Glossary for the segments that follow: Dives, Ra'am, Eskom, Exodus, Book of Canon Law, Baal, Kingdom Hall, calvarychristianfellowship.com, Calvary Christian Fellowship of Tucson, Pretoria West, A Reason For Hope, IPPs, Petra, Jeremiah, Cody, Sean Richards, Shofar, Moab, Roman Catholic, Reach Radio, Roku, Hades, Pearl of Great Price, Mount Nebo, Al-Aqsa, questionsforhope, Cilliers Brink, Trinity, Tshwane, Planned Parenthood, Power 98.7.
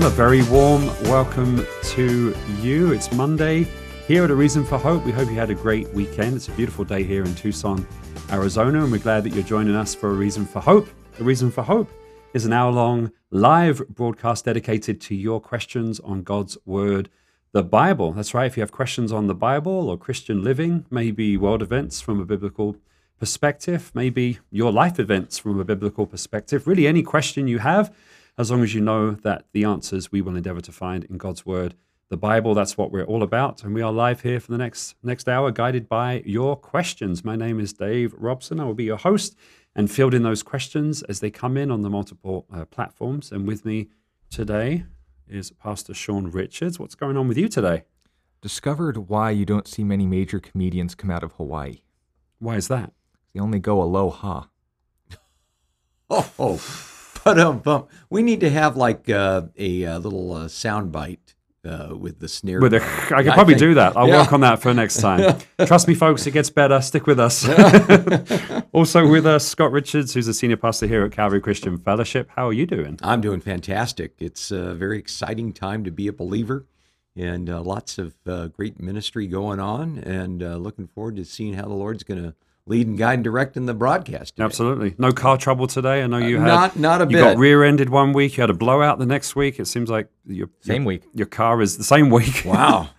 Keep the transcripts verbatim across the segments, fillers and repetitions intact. Well, a very warm welcome to you. It's Monday here at A Reason for Hope. We hope you had a great weekend. It's a beautiful day here in Tucson, Arizona, and we're glad that you're joining us for A Reason for Hope. A Reason for Hope is an hour-long live broadcast dedicated to your questions on God's Word, the Bible. That's right, if you have questions on the Bible or Christian living, maybe world events from a biblical perspective, maybe your life events from a biblical perspective, really any question you have, as long as you know that the answers we will endeavor to find in God's Word, the Bible, that's what we're all about. And we are live here for the next next hour, guided by your questions. My name is Dave Robson. I will be your host and field in those questions as they come in on the multiple uh, platforms. And with me today is Pastor Sean Richards. What's going on with you today? Discovered why you don't see many major comedians come out of Hawaii. Why is that? They only go aloha. Oh, oh. But um, bump. We need to have like uh, a, a little uh, sound bite uh, with the snare. With a, I could probably I do that. I'll yeah. work on that for next time. Trust me, folks, it gets better. Stick with us. Also with us, Scott Richards, who's a senior pastor here at Calvary Christian Fellowship. How are you doing? I'm doing fantastic. It's a very exciting time to be a believer, and uh, lots of uh, great ministry going on, and uh, looking forward to seeing how the Lord's going to lead and guide and direct in the broadcast today. Absolutely. No car trouble today. I know you uh, had not, not a you bit. Got rear-ended one week. You had a blowout the next week. It seems like your same your, week. Your car is the same week. Wow.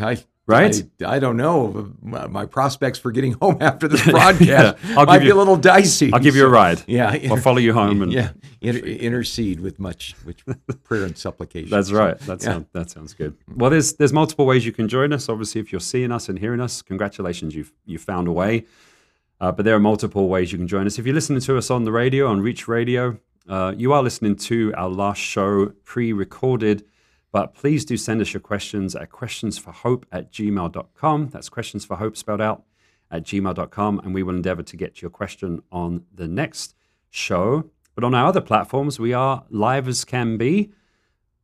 I, right? I, I don't know. My prospects for getting home after this broadcast yeah, I'll might give you, be a little dicey. I'll give you a ride. Yeah. I'll follow you home and yeah, inter, intercede with much which prayer and supplication. That's right. That sounds yeah. that sounds good. Well, there's there's multiple ways you can join us. Obviously, if you're seeing us and hearing us, congratulations, you've you found a way. Uh, but there are multiple ways you can join us. If you're listening to us on the radio, on Reach Radio, uh, you are listening to our last show, pre-recorded. But please do send us your questions at questions for hope at gmail dot com. That's questionsforhope spelled out at gmail dot com. And we will endeavor to get your question on the next show. But on our other platforms, we are live as can be.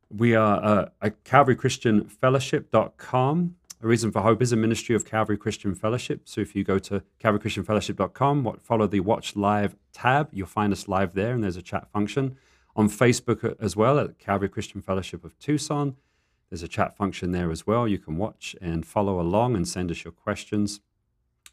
We are uh, at calvary christian fellowship dot com. A Reason for Hope is a ministry of Calvary Christian Fellowship. So if you go to calvary christian fellowship dot com, follow the Watch Live tab, you'll find us live there, and there's a chat function. On Facebook as well, at Calvary Christian Fellowship of Tucson, there's a chat function there as well. You can watch and follow along and send us your questions.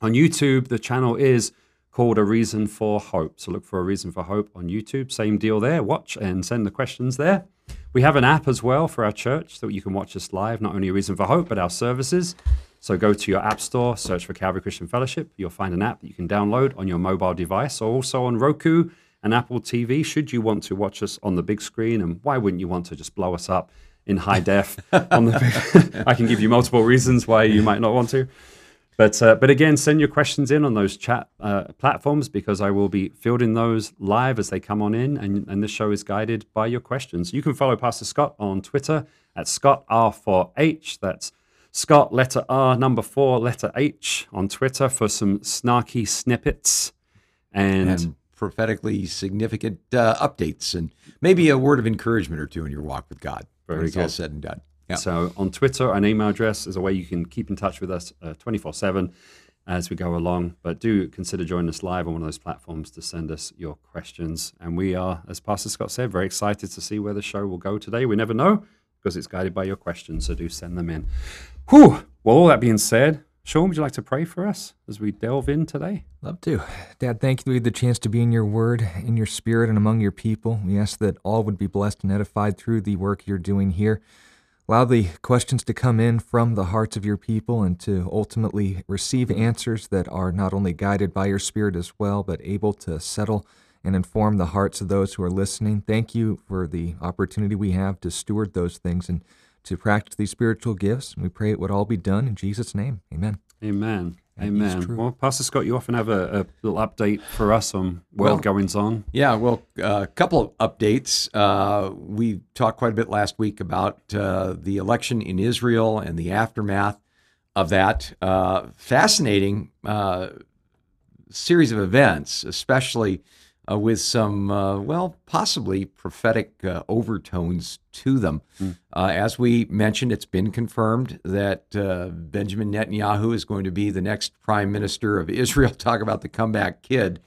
On YouTube, the channel is called A Reason for Hope. So look for A Reason for Hope on YouTube. Same deal there. Watch and send the questions there. We have an app as well for our church so that you can watch us live, not only A Reason for Hope, but our services. So go to your app store, search for Calvary Christian Fellowship. You'll find an app that you can download on your mobile device, or also on Roku and Apple T V, should you want to watch us on the big screen. And why wouldn't you want to just blow us up in high def? on the big... I can give you multiple reasons why you might not want to. But uh, but again, send your questions in on those chat uh, platforms, because I will be fielding those live as they come on in, and, and this show is guided by your questions. You can follow Pastor Scott on Twitter at Scott R four H. That's Scott, letter R, number four, letter H on Twitter for some snarky snippets and, and prophetically significant uh, updates, and maybe a word of encouragement or two in your walk with God. Very when it's good. All said and done. Yep. So on Twitter, an email address is a way you can keep in touch with us uh, twenty-four seven as we go along. But do consider joining us live on one of those platforms to send us your questions. And we are, as Pastor Scott said, very excited to see where the show will go today. We never know, because it's guided by your questions, so do send them in. Whew. Well, all that being said, Sean, would you like to pray for us as we delve in today? Love to. Dad, thank you for the chance to be in your word, in your spirit, and among your people. We ask that all would be blessed and edified through the work you're doing here. Allow the questions to come in from the hearts of your people, and to ultimately receive answers that are not only guided by your Spirit as well, but able to settle and inform the hearts of those who are listening. Thank you for the opportunity we have to steward those things and to practice these spiritual gifts. And we pray it would all be done in Jesus' name. Amen. Amen. Amen. Well, Pastor Scott, you often have a, a little update for us on world well, goings on. Yeah, well, a uh, couple of updates. Uh, we talked quite a bit last week about uh, the election in Israel and the aftermath of that. Uh, fascinating uh, series of events, especially uh, with some, uh, well, possibly prophetic uh, overtones to them. Mm. Uh, as we mentioned, it's been confirmed that uh, Benjamin Netanyahu is going to be the next prime minister of Israel. Talk about the comeback kid.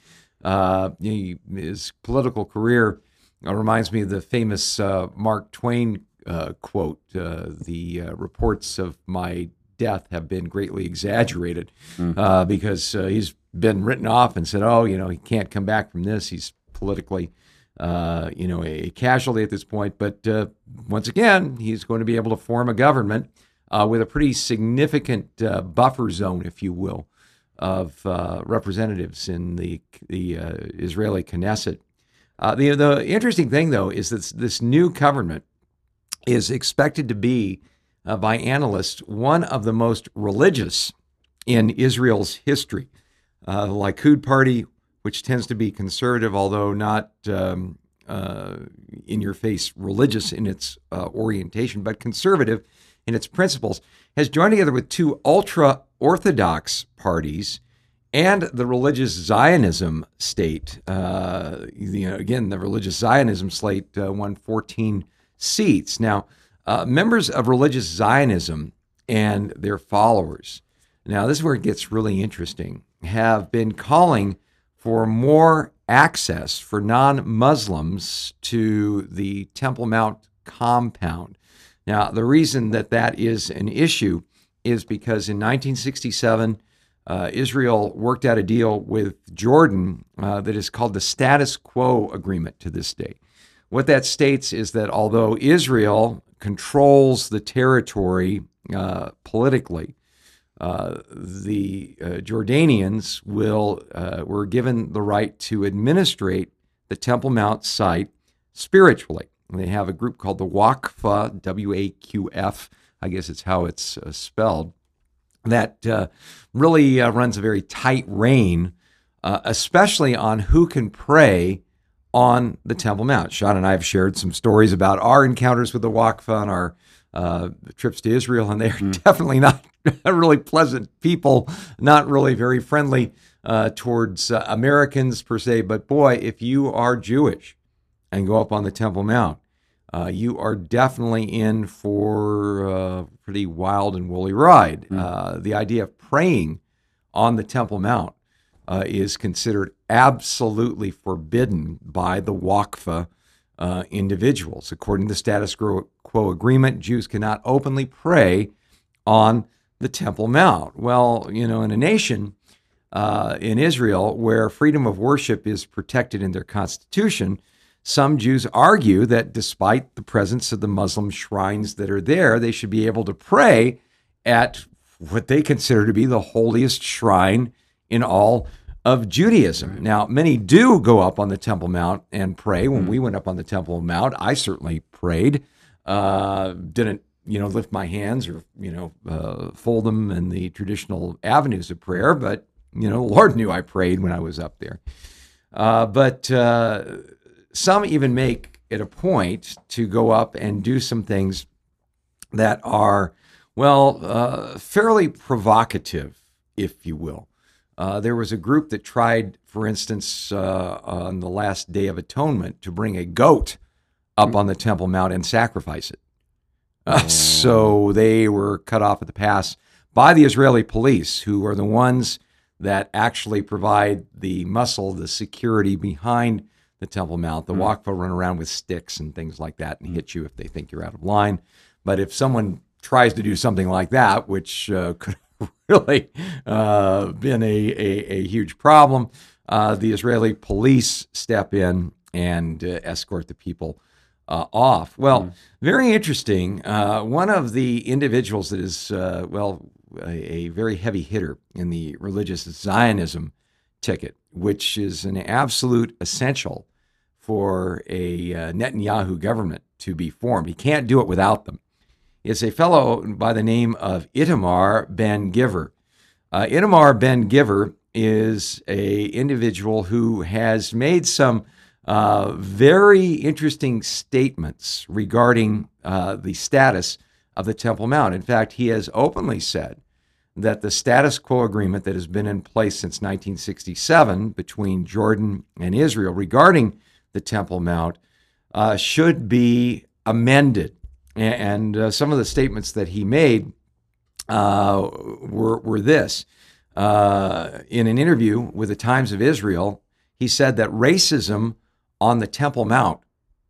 Uh, he, his political career uh, reminds me of the famous uh, Mark Twain uh, quote, uh, the uh, reports of my death have been greatly exaggerated, mm. uh, because uh, he's been written off and said, oh, you know, he can't come back from this. He's politically, uh, you know, a casualty at this point. But uh, once again, he's going to be able to form a government uh, with a pretty significant uh, buffer zone, if you will, of uh, representatives in the, the uh, Israeli Knesset. Uh, the, the interesting thing, though, is that this new government is expected to be, uh, by analysts, one of the most religious in Israel's history. Uh, the Likud party, which tends to be conservative, although not um, uh, in-your-face religious in its uh, orientation, but conservative in its principles, has joined together with two ultra-Orthodox parties and the religious Zionism state. Uh, you know, again, the religious Zionism slate uh, won fourteen seats. Now, uh, members of religious Zionism and their followers, now this is where it gets really interesting, have been calling for more access for non-Muslims to the Temple Mount compound. Now, the reason that that is an issue is because in nineteen sixty-seven, uh, Israel worked out a deal with Jordan uh, that is called the Status Quo Agreement to this day. What that states is that although Israel controls the territory uh, politically, Uh, the uh, Jordanians will uh, were given the right to administrate the Temple Mount site spiritually. And they have a group called the Waqf, W A Q F, I guess it's how it's uh, spelled, that uh, really uh, runs a very tight rein, uh, especially on who can pray on the Temple Mount. Sean and I have shared some stories about our encounters with the Waqf on our uh, trips to Israel, and they are mm. definitely not really pleasant people, not really very friendly uh, towards uh, Americans per se. But boy, if you are Jewish and go up on the Temple Mount, uh, you are definitely in for a pretty wild and woolly ride. Mm. Uh, the idea of praying on the Temple Mount uh, is considered absolutely forbidden by the Waqf uh, individuals. According to the Status Quo Agreement, Jews cannot openly pray on the Temple Mount. Well, you know, in a nation, uh, in Israel, where freedom of worship is protected in their constitution, some Jews argue that despite the presence of the Muslim shrines that are there, they should be able to pray at what they consider to be the holiest shrine in all of Judaism. Right. Now, many do go up on the Temple Mount and pray. When mm. we went up on the Temple Mount, I certainly prayed, uh, didn't you know, lift my hands or, you know, uh, fold them in the traditional avenues of prayer. But, you know, Lord knew I prayed when I was up there. Uh, but uh, some even make it a point to go up and do some things that are, well, uh, fairly provocative, if you will. Uh, there was a group that tried, for instance, uh, on the last Day of Atonement, to bring a goat up on the Temple Mount and sacrifice it. Uh, so they were cut off at the pass by the Israeli police, who are the ones that actually provide the muscle, the security behind the Temple Mount. The Waqf run around with sticks and things like that and hit you if they think you're out of line. But if someone tries to do something like that, which uh, could have really uh, been a, a, a huge problem, uh, the Israeli police step in and uh, escort the people Uh, off. Well, very interesting. Uh, one of the individuals that is, uh, well, a, a very heavy hitter in the religious Zionism ticket, which is an absolute essential for a uh, Netanyahu government to be formed. He can't do it without them. It's a fellow by the name of Itamar Ben-Gvir. Uh, Itamar Ben-Gvir is a individual who has made some Uh, very interesting statements regarding uh, the status of the Temple Mount. In fact, he has openly said that the status quo agreement that has been in place since nineteen sixty-seven between Jordan and Israel regarding the Temple Mount uh, should be amended. And uh, some of the statements that he made uh, were, were this. Uh, in an interview with the Times of Israel, he said that racism on the Temple Mount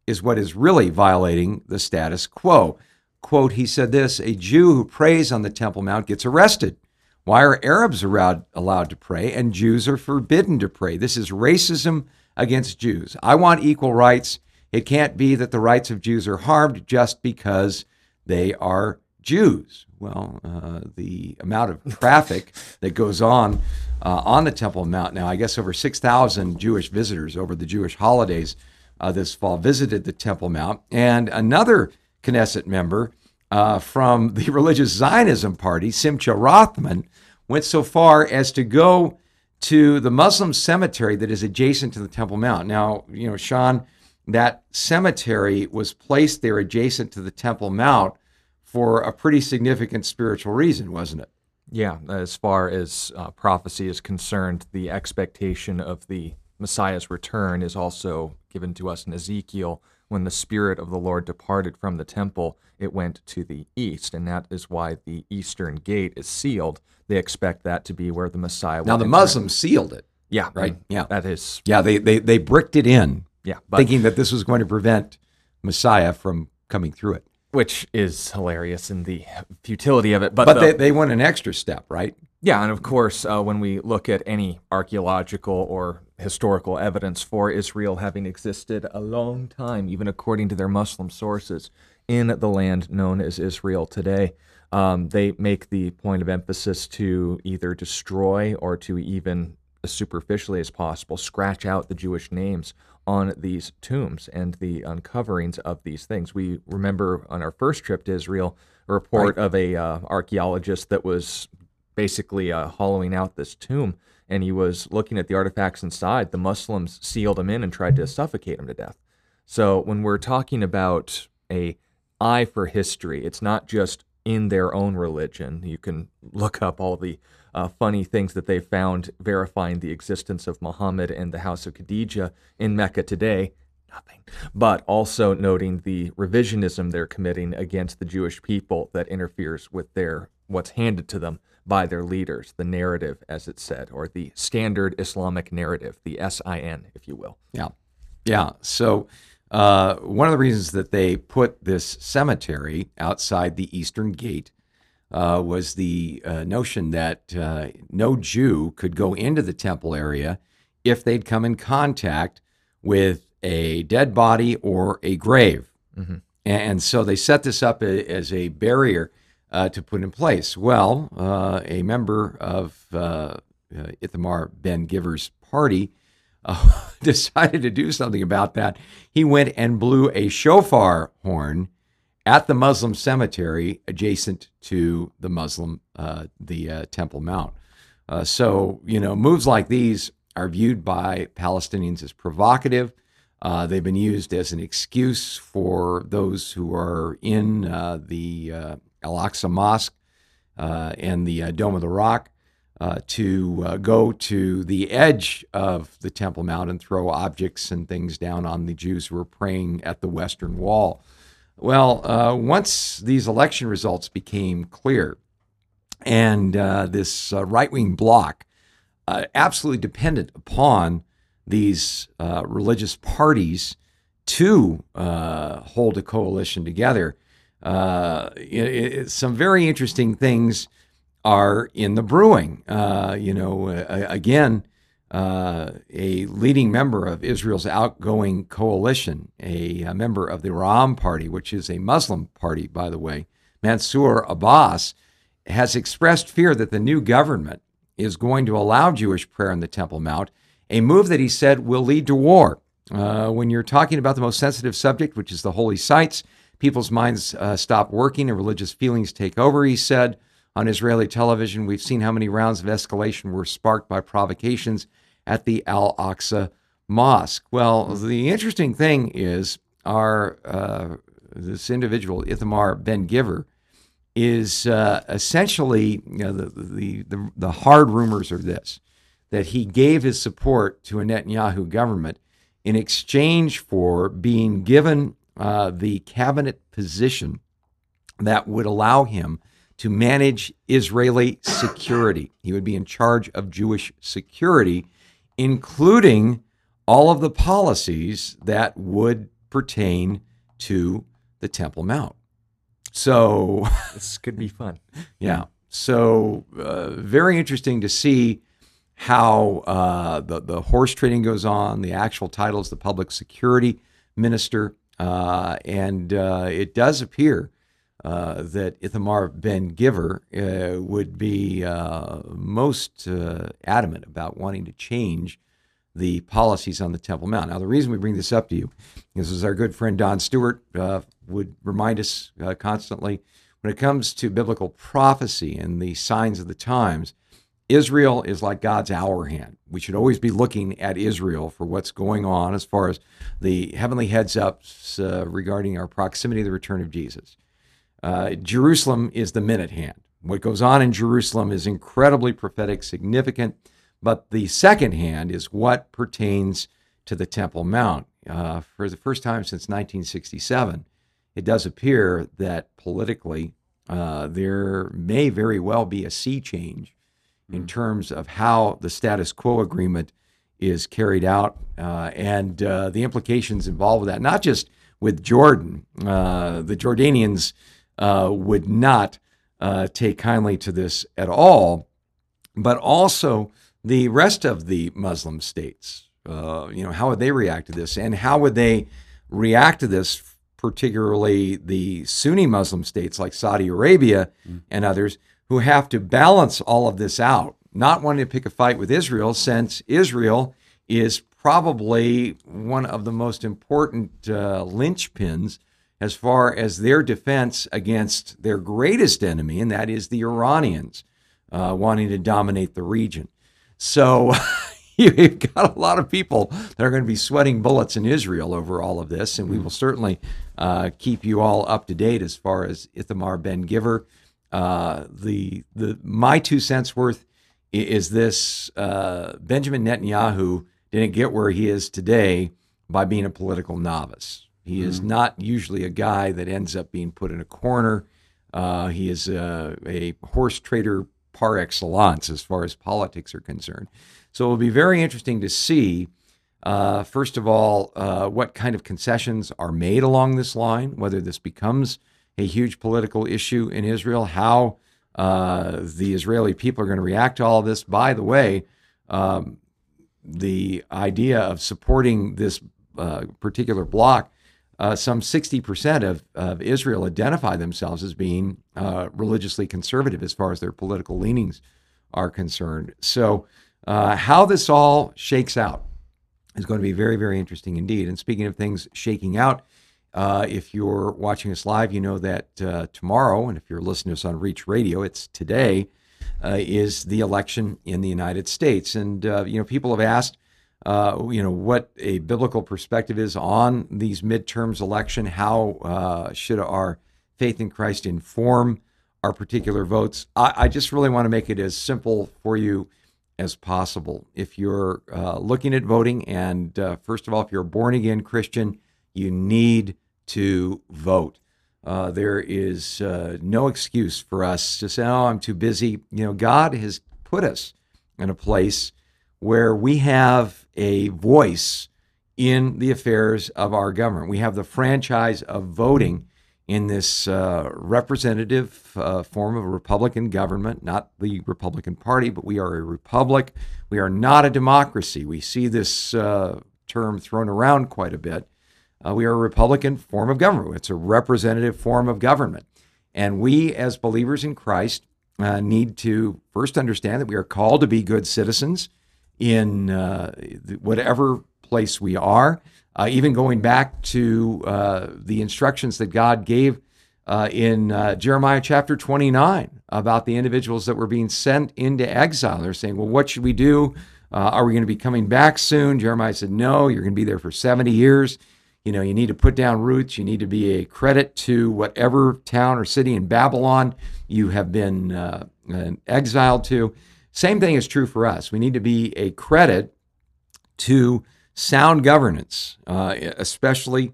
is what is really violating the status quo. Quote, he said this, a Jew who prays on the Temple Mount gets arrested. Why are Arabs allowed, allowed to pray and Jews are forbidden to pray? This is racism against Jews. I want equal rights. It can't be that the rights of Jews are harmed just because they are Jews. Well, uh, the amount of traffic that goes on uh, on the Temple Mount now, I guess over six thousand Jewish visitors over the Jewish holidays uh, this fall visited the Temple Mount. And another Knesset member uh, from the religious Zionism party, Simcha Rothman, went so far as to go to the Muslim cemetery that is adjacent to the Temple Mount. Now, you know, Sean, that cemetery was placed there adjacent to the Temple Mount for a pretty significant spiritual reason, wasn't it? Yeah, as far as uh, prophecy is concerned, the expectation of the Messiah's return is also given to us in Ezekiel. When the Spirit of the Lord departed from the temple, it went to the east, and that is why the eastern gate is sealed. They expect that to be where the Messiah will Now, the enter. Muslims sealed it. Yeah. Right? Yeah. That is. Yeah, they, they, they bricked it in. Yeah, but, thinking that this was going to prevent Messiah from coming through it. Which is hilarious in the futility of it. But, but the, they, they went an extra step, right? Yeah, and of course, uh, when we look at any archaeological or historical evidence for Israel having existed a long time, even according to their Muslim sources, in the land known as Israel today, um, they make the point of emphasis to either destroy or to even, as superficially as possible, scratch out the Jewish names on these tombs and the uncoverings of these things. We remember on our first trip to Israel a report right. of a uh, archaeologist that was basically uh, hollowing out this tomb, and he was looking at the artifacts inside. The Muslims sealed him in and tried to suffocate him to death. So when we're talking about an eye for history, it's not just in their own religion. You can look up all the uh, funny things that they found verifying the existence of Muhammad and the house of Khadijah in Mecca today. Nothing. But also noting the revisionism they're committing against the Jewish people that interferes with their what's handed to them by their leaders, the narrative, as it said, or the standard Islamic narrative, the S I N, if you will. Yeah. Yeah. So uh, one of the reasons that they put this cemetery outside the Eastern Gate uh, was the uh, notion that uh, no Jew could go into the temple area if they'd come in contact with a dead body or a grave. Mm-hmm. And so they set this up as a barrier Uh, to put in place. Well, uh, a member of uh, uh, Itamar Ben-Gvir's party uh, decided to do something about that. He went and blew a shofar horn at the Muslim cemetery adjacent to the Muslim, uh, the uh, Temple Mount. Uh, so, you know, moves like these are viewed by Palestinians as provocative. Uh, they've been used as an excuse for those who are in uh, the uh, Al-Aqsa Mosque uh, and the uh, Dome of the Rock uh, to uh, go to the edge of the Temple Mount and throw objects and things down on the Jews who were praying at the Western Wall. Well, uh, once these election results became clear and uh, this uh, right-wing bloc, uh, absolutely dependent upon these uh, religious parties to uh, hold a coalition together, Uh, it, it, some very interesting things are in the brewing. Uh, you know, uh, again, uh, a leading member of Israel's outgoing coalition, a, a member of the Ra'am party, which is a Muslim party, by the way, Mansour Abbas, has expressed fear that the new government is going to allow Jewish prayer in the Temple Mount, a move that he said will lead to war. Uh, when you're talking about the most sensitive subject, which is the holy sites, people's minds uh, stop working and religious feelings take over, he said. On Israeli television, we've seen how many rounds of escalation were sparked by provocations at the Al-Aqsa Mosque. Well, the interesting thing is our uh, this individual, Itamar Ben-Gvir, is uh, essentially, you know, the, the, the, the hard rumors are this, that he gave his support to a Netanyahu government in exchange for being given Uh, the cabinet position that would allow him to manage Israeli security. He would be in charge of Jewish security, including all of the policies that would pertain to the Temple Mount. So this could be fun. Yeah. So uh, very interesting to see how uh, the, the horse trading goes on. The actual title is the public security minister. Uh, and uh, it does appear uh, that Itamar Ben-Gvir uh, would be uh, most uh, adamant about wanting to change the policies on the Temple Mount. Now, the reason we bring this up to you is, is our good friend Don Stewart uh, would remind us uh, constantly, when it comes to biblical prophecy and the signs of the times, Israel is like God's hour hand. We should always be looking at Israel for what's going on as far as the heavenly heads-ups uh, regarding our proximity to the return of Jesus. Uh, Jerusalem is the minute hand. What goes on in Jerusalem is incredibly prophetic, significant. But the second hand is what pertains to the Temple Mount. Uh, for the first time since nineteen sixty-seven, it does appear that politically uh, there may very well be a sea change in mm-hmm. terms of how the status quo agreement is carried out uh, and uh, the implications involved with that, not just with Jordan. Uh, the Jordanians uh, would not uh, take kindly to this at all, but also the rest of the Muslim states. Uh, you know, how would they react to this? And how would they react to this, particularly the Sunni Muslim states like Saudi Arabia mm. and others, who have to balance all of this out, not wanting to pick a fight with Israel, since Israel is probably one of the most important uh, linchpins as far as their defense against their greatest enemy, and that is the Iranians uh, wanting to dominate the region. So you've got a lot of people that are going to be sweating bullets in Israel over all of this, and we will certainly uh, keep you all up to date as far as Itamar Ben-Gvir. Uh, the the my two cents worth is this: uh, Benjamin Netanyahu didn't get where he is today by being a political novice. He mm-hmm. is not usually a guy that ends up being put in a corner. Uh, he is a, a horse trader par excellence as far as politics are concerned. So it'll be very interesting to see, uh, first of all, uh, what kind of concessions are made along this line, whether this becomes a huge political issue in Israel, how uh, the Israeli people are going to react to all of this. By the way, um, the idea of supporting this uh, particular bloc, uh, some sixty percent of, of Israel identify themselves as being uh, religiously conservative as far as their political leanings are concerned. So uh, how this all shakes out is going to be very, very interesting indeed. And speaking of things shaking out, uh, if you're watching us live, you know that uh, tomorrow, and if you're listening to us on Reach Radio, it's today, uh, is the election in the United States. And, uh, you know, people have asked, Uh, you know, what a biblical perspective is on these midterms election. How uh, should our faith in Christ inform our particular votes? I, I just really want to make it as simple for you as possible. If you're uh, looking at voting, and uh, first of all, if you're a born-again Christian, you need to vote. Uh, there is uh, no excuse for us to say, oh, I'm too busy. You know, God has put us in a place where we have a voice in the affairs of our government. We have the franchise of voting in this uh, representative uh, form of a Republican government, not the Republican Party, but we are a republic. We are not a democracy. We see this uh, term thrown around quite a bit. Uh, we are a Republican form of government. It's a representative form of government. And we, as believers in Christ, uh, need to first understand that we are called to be good citizens in uh, whatever place we are, uh, even going back to uh, the instructions that God gave uh, in uh, Jeremiah chapter twenty-nine about the individuals that were being sent into exile. They're saying, well, what should we do? Uh, are we going to be coming back soon? Jeremiah said, no, you're going to be there for seventy years. You know, you need to put down roots. You need to be a credit to whatever town or city in Babylon you have been uh, exiled to. Same thing is true for us. We need to be a credit to sound governance, uh, especially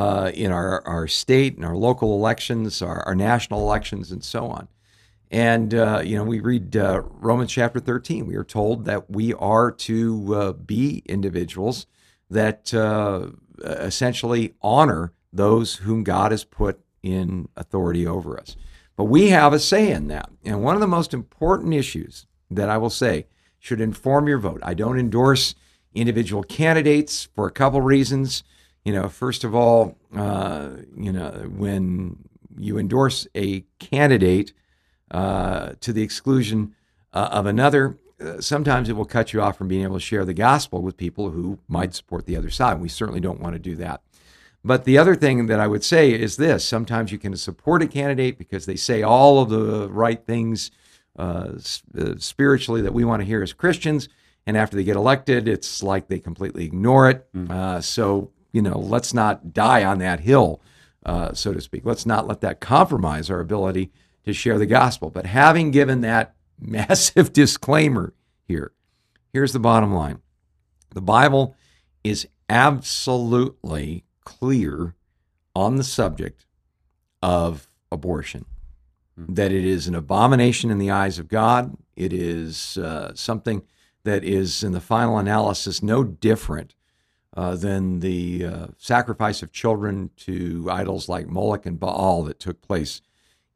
uh, in our, our state and our local elections, our, our national elections, and so on. And, uh, you know, we read uh, Romans chapter thirteen. We are told that we are to uh, be individuals that uh, essentially honor those whom God has put in authority over us. But we have a say in that. And one of the most important issues that I will say should inform your vote. I don't endorse individual candidates for a couple reasons. You know, first of all, uh, you know, when you endorse a candidate uh, to the exclusion uh, of another, uh, sometimes it will cut you off from being able to share the gospel with people who might support the other side. We certainly don't want to do that. But the other thing that I would say is this. Sometimes you can support a candidate because they say all of the right things uh, spiritually that we want to hear as Christians, and after they get elected, it's like they completely ignore it. Mm-hmm. Uh, so, you know, let's not die on that hill, uh, so to speak. Let's not let that compromise our ability to share the gospel. But having given that massive disclaimer here, here's the bottom line. The Bible is absolutely clear on the subject of abortion, that it is an abomination in the eyes of God. It is uh, something that is, in the final analysis, no different uh, than the uh, sacrifice of children to idols like Moloch and Baal that took place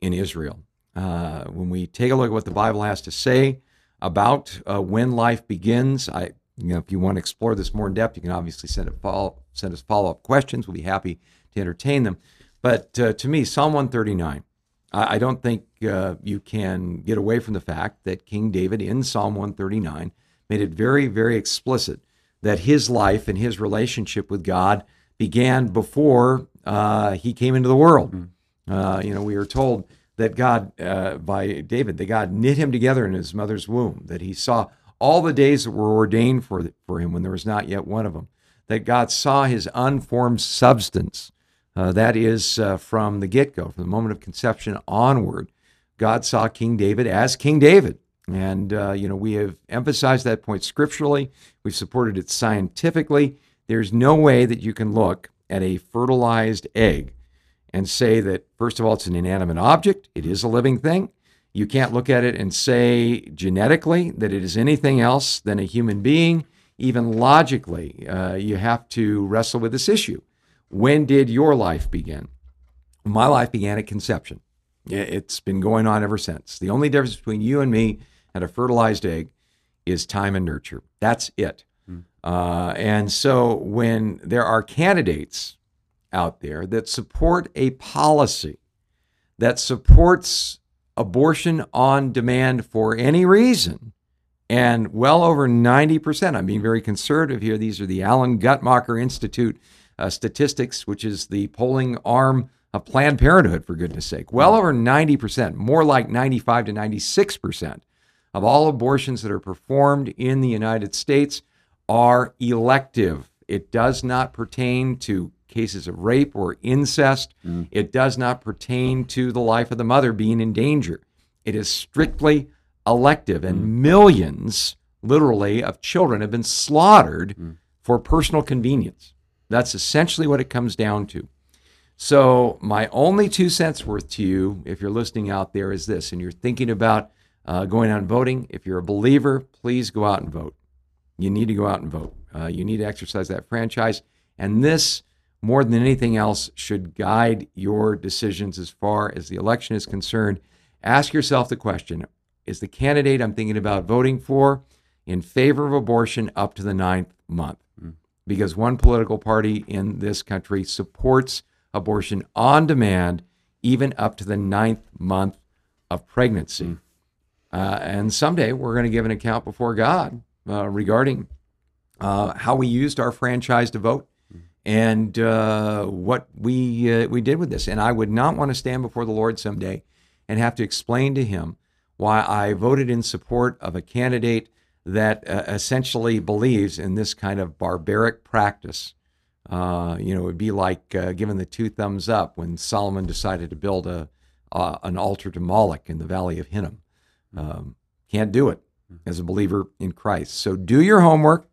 in Israel. Uh, when we take a look at what the Bible has to say about uh, when life begins, I, you know, if you want to explore this more in depth, you can obviously send it follow, send us follow-up questions. We'll be happy to entertain them. But uh, to me, Psalm one thirty-nine, I, I don't think uh, you can get away from the fact that King David in Psalm one thirty-nine made it very, very explicit that his life and his relationship with God began before uh, he came into the world. Mm-hmm. Uh, you know, we are told that God, uh, by David, that God knit him together in his mother's womb, that he saw all the days that were ordained for, the, for him when there was not yet one of them, that God saw his unformed substance. Uh, that is uh, from the get-go, from the moment of conception onward, God saw King David as King David. And, uh, you know, we have emphasized that point scripturally. We've supported it scientifically. There's no way that you can look at a fertilized egg and say that, first of all, it's an inanimate object. It is a living thing. You can't look at it and say genetically that it is anything else than a human being. Even logically, uh, you have to wrestle with this issue. When did your life begin? My life began at conception. It's been going on ever since. The only difference between you and me and a fertilized egg is time and nurture. That's it. Mm. Uh, and so when there are candidates out there that support a policy that supports abortion on demand for any reason, and well over ninety percent, I'm being very conservative here, these are the Alan Guttmacher Institute uh, statistics, which is the polling arm of Planned Parenthood, for goodness sake. Well over ninety percent, more like ninety-five to ninety-six percent of all abortions that are performed in the United States are elective. It does not pertain to cases of rape or incest. Mm. It does not pertain to the life of the mother being in danger. It is strictly elective, and mm. millions, literally, of children have been slaughtered mm. for personal convenience. That's essentially what it comes down to. So my only two cents worth to you, if you're listening out there, is this, and you're thinking about Uh, going out and voting. If you're a believer, please go out and vote. You need to go out and vote. Uh, you need to exercise that franchise. And this, more than anything else, should guide your decisions as far as the election is concerned. Ask yourself the question, is the candidate I'm thinking about voting for in favor of abortion up to the ninth month? Mm-hmm. Because one political party in this country supports abortion on demand even up to the ninth month of pregnancy. Mm-hmm. Uh, and someday we're going to give an account before God uh, regarding uh, how we used our franchise to vote and uh, what we uh, we did with this. And I would not want to stand before the Lord someday and have to explain to him why I voted in support of a candidate that uh, essentially believes in this kind of barbaric practice. Uh, you know, it would be like uh, giving the two thumbs up when Solomon decided to build a uh, an altar to Moloch in the Valley of Hinnom. Um, can't do it as a believer in Christ. So do your homework,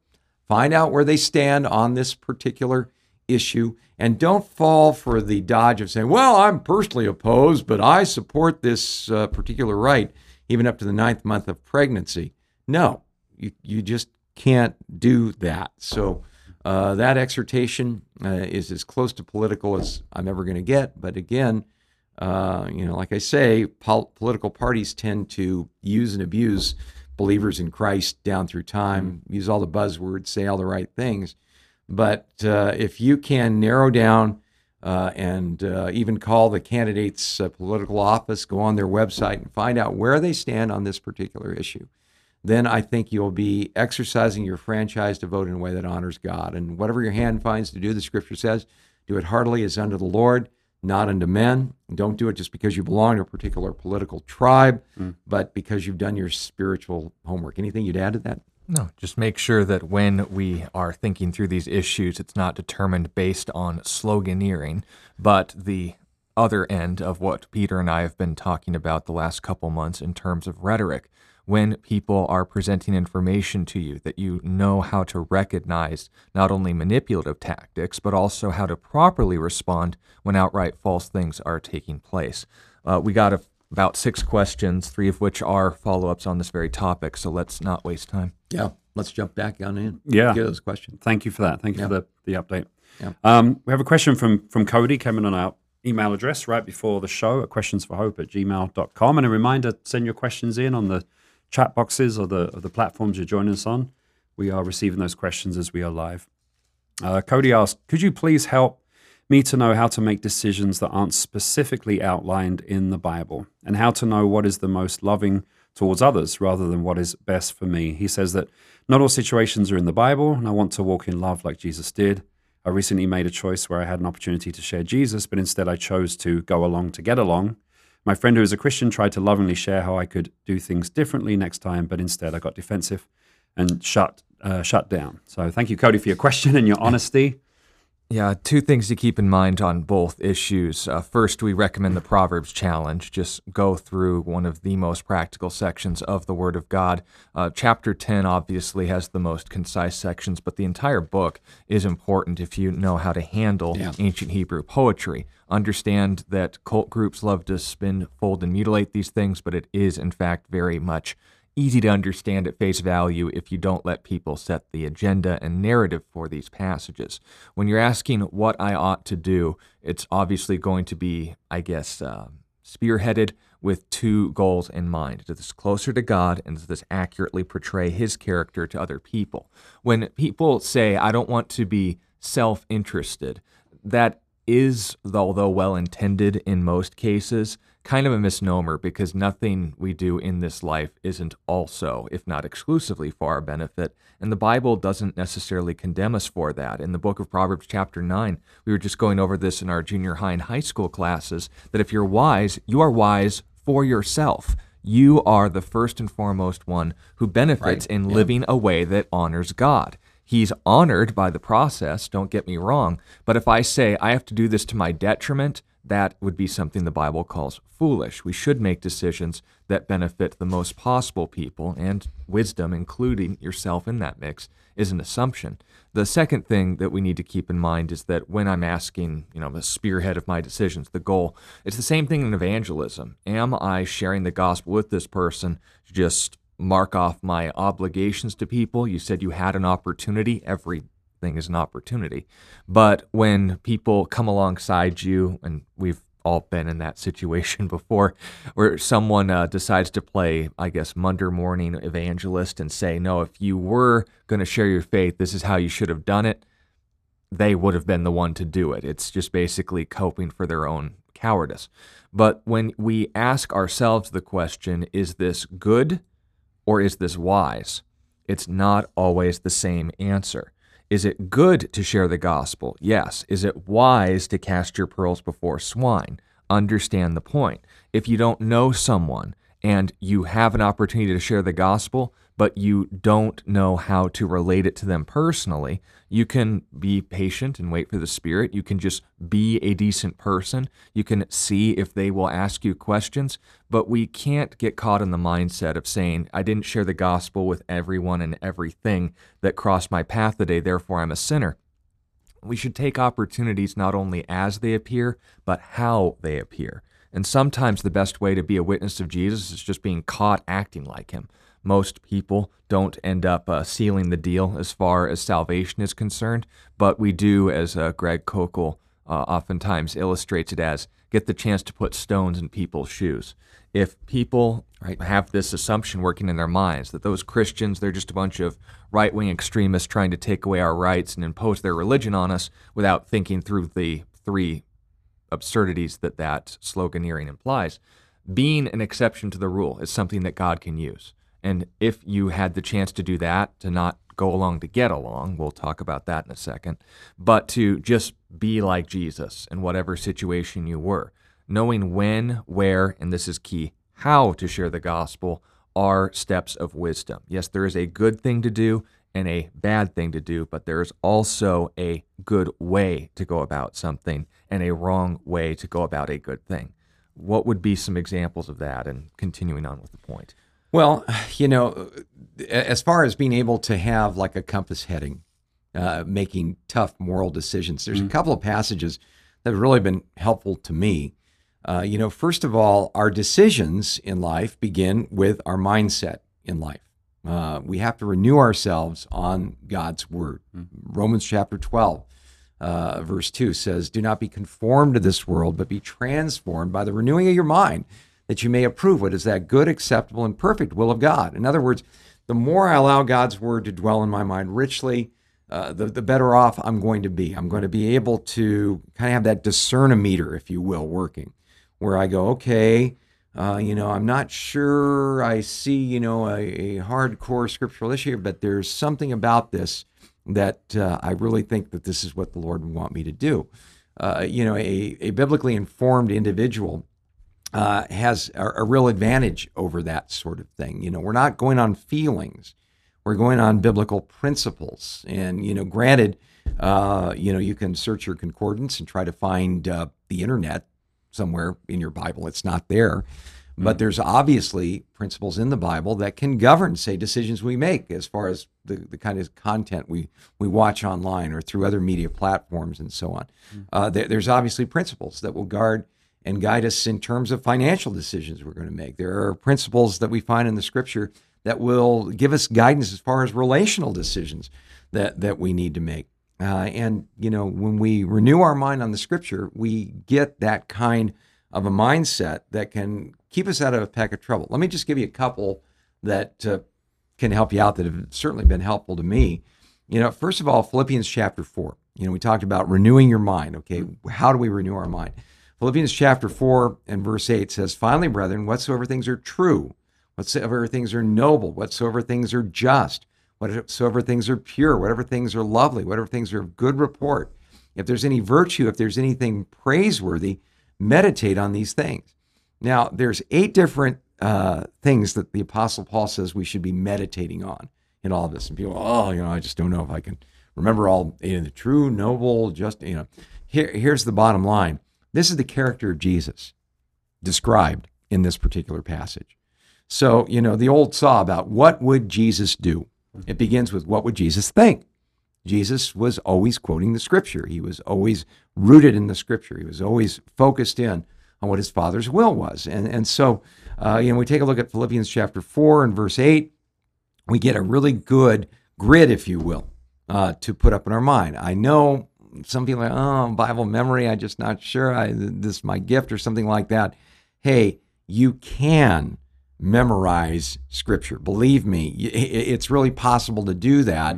find out where they stand on this particular issue, and don't fall for the dodge of saying, well, I'm personally opposed, but I support this uh, particular right, even up to the ninth month of pregnancy. No, you, you just can't do that. So Uh, that exhortation uh, is as close to political as I'm ever going to get. But again, uh, you know, like I say, pol- political parties tend to use and abuse believers in Christ down through time, use all the buzzwords, say all the right things. But uh, if you can narrow down uh, and uh, even call the candidate's uh, political office, go on their website and find out where they stand on this particular issue, then I think you'll be exercising your franchise to vote in a way that honors God. And whatever your hand finds to do, the Scripture says, do it heartily as unto the Lord, not unto men. Don't do it just because you belong to a particular political tribe, mm. but because you've done your spiritual homework. Anything you'd add to that? No, just make sure that when we are thinking through these issues, it's not determined based on sloganeering, but the other end of what Peter and I have been talking about the last couple months in terms of rhetoric. When people are presenting information to you, that you know how to recognize not only manipulative tactics, but also how to properly respond when outright false things are taking place. Uh, we got a, about six questions, three of which are follow-ups on this very topic, so let's not waste time. Yeah, let's jump back on in. Yeah. Get those questions. Thank you for that. Thank you yeah. for the, the update. Yeah. Um, we have a question from, from Cody coming on out. Email address right before the show at questions for hope at gmail dot com. And a reminder, send your questions in on the chat boxes or the or the platforms you're joining us on. We are receiving those questions as we are live. Uh, Cody asked, could you please help me to know how to make decisions that aren't specifically outlined in the Bible and how to know what is the most loving towards others rather than what is best for me? He says that not all situations are in the Bible, and I want to walk in love like Jesus did. I recently made a choice where I had an opportunity to share Jesus, but instead I chose to go along to get along. My friend who is a Christian tried to lovingly share how I could do things differently next time, but instead I got defensive and shut uh, shut down. So thank you, Cody, for your question and your honesty. Yeah, two things to keep in mind on both issues. Uh, first, we recommend the Proverbs Challenge. Just go through one of the most practical sections of the Word of God. Uh, chapter ten obviously has the most concise sections, but the entire book is important if you know how to handle yeah. ancient Hebrew poetry. Understand that cult groups love to spin, fold, and mutilate these things, but it is, in fact, very much easy to understand at face value if you don't let people set the agenda and narrative for these passages. When you're asking what I ought to do, it's obviously going to be, I guess, uh, spearheaded with two goals in mind. Does this closer to God, and does this accurately portray His character to other people? When people say, I don't want to be self-interested, that is, although well-intended in most cases, kind of a misnomer, because nothing we do in this life isn't also, if not exclusively, for our benefit, and the Bible doesn't necessarily condemn us for that. In the book of Proverbs chapter nine, we were just going over this in our junior high and high school classes, that if you're wise, you are wise for yourself. You are the first and foremost one who benefits right. in yeah. living a way that honors God. He's honored by the process, don't get me wrong, but if I say I have to do this to my detriment, that would be something the Bible calls foolish. We should make decisions that benefit the most possible people, and wisdom, including yourself in that mix, is an assumption. The second thing that we need to keep in mind is that when I'm asking, you know, the spearhead of my decisions, the goal, it's the same thing in evangelism. Am I sharing the gospel with this person to just mark off my obligations to people? You said you had an opportunity. Every thing is an opportunity. But when people come alongside you, and we've all been in that situation before, where someone uh, decides to play, I guess, Monday morning evangelist and say, no, if you were going to share your faith, this is how you should have done it, they would have been the one to do it. It's just basically coping for their own cowardice. But when we ask ourselves the question, is this good or is this wise? It's not always the same answer. Is it good to share the gospel? Yes. Is it wise to cast your pearls before swine? Understand the point. If you don't know someone and you have an opportunity to share the gospel, but you don't know how to relate it to them personally, you can be patient and wait for the Spirit. You can just be a decent person. You can see if they will ask you questions, but we can't get caught in the mindset of saying, I didn't share the gospel with everyone and everything that crossed my path today, therefore I'm a sinner. We should take opportunities not only as they appear, but how they appear. And sometimes the best way to be a witness of Jesus is just being caught acting like him. most people don't end up uh, sealing the deal as far as salvation is concerned, but we do, as uh, Greg Kochel uh, oftentimes illustrates it as, get the chance to put stones in people's shoes. If people right, have this assumption working in their minds that those Christians, they're just a bunch of right-wing extremists trying to take away our rights and impose their religion on us without thinking through the three absurdities that that sloganeering implies, being an exception to the rule is something that God can use. And if you had the chance to do that, to not go along to get along, we'll talk about that in a second, but to just be like Jesus in whatever situation you were, knowing when, where, and this is key, how to share the gospel are steps of wisdom. Yes, there is a good thing to do and a bad thing to do, but there is also a good way to go about something and a wrong way to go about a good thing. What would be some examples of that? And continuing on with the point. Well, you know, as far as being able to have like a compass heading, uh, making tough moral decisions, there's mm-hmm. a couple of passages that have really been helpful to me. Uh, you know, first of all, our decisions in life begin with our mindset in life. Uh, we have to renew ourselves on God's word. Mm-hmm. Romans chapter twelve, uh, verse two says, "Do not be conformed to this world, but be transformed by the renewing of your mind, that you may approve what is that good, acceptable, and perfect will of God." In other words, the more I allow God's word to dwell in my mind richly, uh, the, the better off I'm going to be. I'm going to be able to kind of have that discernimeter, if you will, working, where I go, okay, Uh, you know, I'm not sure I see, you know, a, a hardcore scriptural issue, but there's something about this that uh, I really think that this is what the Lord would want me to do. Uh, you know, a, a biblically informed individual uh, has a, a real advantage over that sort of thing. You know, we're not going on feelings. We're going on biblical principles. And, you know, granted, uh, you know, you can search your concordance and try to find uh, the internet somewhere in your Bible. It's not there. But there's obviously principles in the Bible that can govern, say, decisions we make as far as the, the kind of content we, we watch online or through other media platforms and so on. Uh, there, there's obviously principles that will guard and guide us in terms of financial decisions we're going to make. There are principles that we find in the Scripture that will give us guidance as far as relational decisions that, that we need to make. Uh, and, you know, when we renew our mind on the Scripture, we get that kind of a mindset that can keep us out of a peck of trouble. Let me just give you a couple that uh, can help you out that have certainly been helpful to me. You know, first of all, Philippians chapter four. You know, we talked about renewing your mind, okay? How do we renew our mind? Philippians chapter four and verse eight says, "Finally, brethren, whatsoever things are true, whatsoever things are noble, whatsoever things are just, whatsoever things are pure, whatever things are lovely, whatever things are of good report, if there's any virtue, if there's anything praiseworthy, meditate on these things." Now, there's eight different uh, things that the Apostle Paul says we should be meditating on in all of this. And people, oh, you know, I just don't know if I can remember all, you know, the true, noble, just, you know. Here, here's the bottom line. This is the character of Jesus described in this particular passage. So, you know, the old saw about what would Jesus do? It begins with, what would Jesus think? Jesus was always quoting the Scripture. He was always rooted in the Scripture. He was always focused in on what his Father's will was. And, and so, uh, you know, we take a look at Philippians chapter four and verse eight. We get a really good grid, if you will, uh, to put up in our mind. I know some people are like, oh, Bible memory, I'm just not sure. I, this is my gift or something like that. Hey, you can memorize Scripture. Believe me, it's really possible to do that.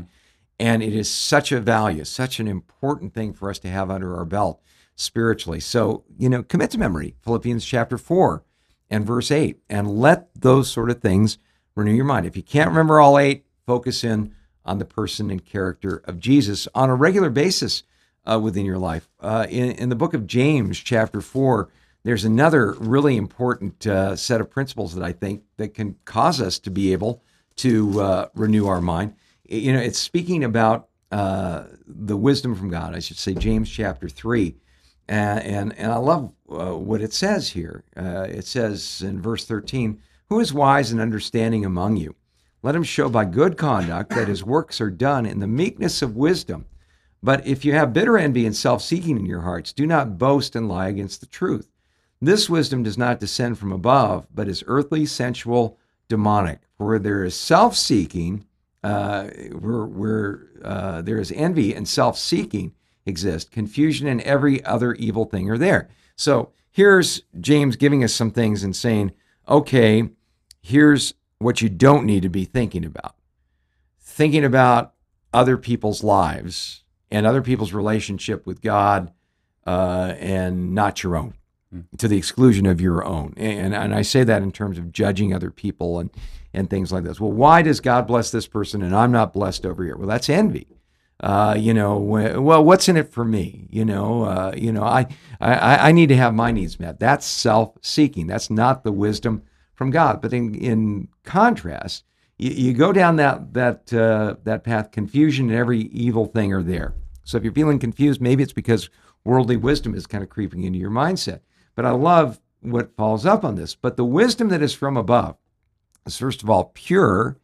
And it is such a value, such an important thing for us to have under our belt spiritually. So, you know, commit to memory, Philippians chapter four and verse eight, and let those sort of things renew your mind. If you can't remember all eight, focus in on the person and character of Jesus on a regular basis uh, within your life. Uh, in, in the book of James chapter four, there's another really important uh, set of principles that I think that can cause us to be able to uh, renew our mind. You know, it's speaking about uh, the wisdom from God, I should say, James chapter three. Uh, and, and I love uh, what it says here. Uh, it says in verse thirteen, "Who is wise and understanding among you? Let him show by good conduct that his works are done in the meekness of wisdom. But if you have bitter envy and self-seeking in your hearts, do not boast and lie against the truth. This wisdom does not descend from above, but is earthly, sensual, demonic. Where there is self-seeking, uh, where, where uh, there is envy and self-seeking exist, confusion and every other evil thing are there. So here's James giving us some things and saying, okay, here's what you don't need to be thinking about. Thinking about other people's lives and other people's relationship with God uh, and not your own, to the exclusion of your own. And, and I say that in terms of judging other people and, and things like this. Well, why does God bless this person and I'm not blessed over here? Well, that's envy. Uh, you know, well, what's in it for me? You know, uh, you know, I, I I need to have my needs met. That's self-seeking. That's not the wisdom from God. But in, in contrast, you, you go down that that uh, that path. Confusion and every evil thing are there. So if you're feeling confused, maybe it's because worldly wisdom is kind of creeping into your mindset. But I love what follows up on this. But the wisdom that is from above is, first of all, pure,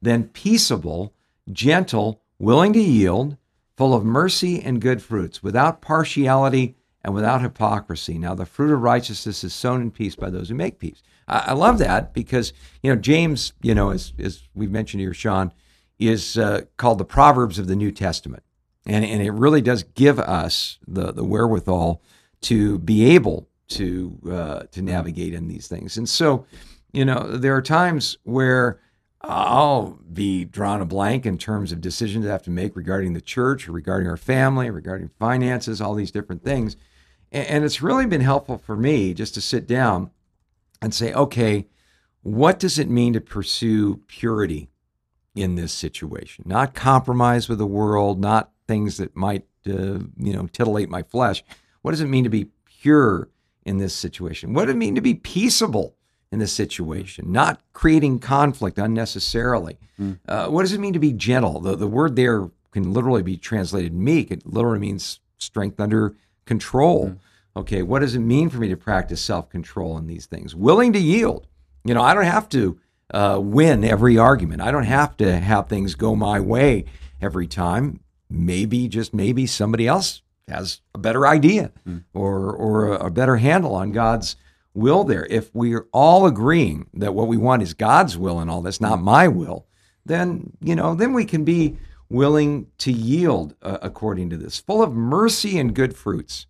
then peaceable, gentle, willing to yield, full of mercy and good fruits, without partiality and without hypocrisy. Now, the fruit of righteousness is sown in peace by those who make peace. I, I love that because, you know, James, you know, as, as we've mentioned here, Sean, is uh, called the Proverbs of the New Testament. And, and it really does give us the, the wherewithal to be able to uh, to navigate in these things. And so, you know, there are times where I'll be drawn a blank in terms of decisions I have to make regarding the church, or regarding our family, regarding finances, all these different things. And it's really been helpful for me just to sit down and say, okay, what does it mean to pursue purity in this situation? Not compromise with the world, not things that might, uh, you know, titillate my flesh. What does it mean to be pure in this situation? What does it mean to be peaceable in this situation, not creating conflict unnecessarily? Mm. Uh, what does it mean to be gentle? The, the word there can literally be translated meek. It literally means strength under control. Mm. Okay, what does it mean for me to practice self-control in these things? Willing to yield. You know, I don't have to uh, win every argument. I don't have to have things go my way every time. Maybe, just maybe, somebody else has a better idea mm. or, or a, a better handle on God's will there. If we're all agreeing that what we want is God's will and all this, not my will, then, you know, then we can be willing to yield uh, according to this. Full of mercy and good fruits.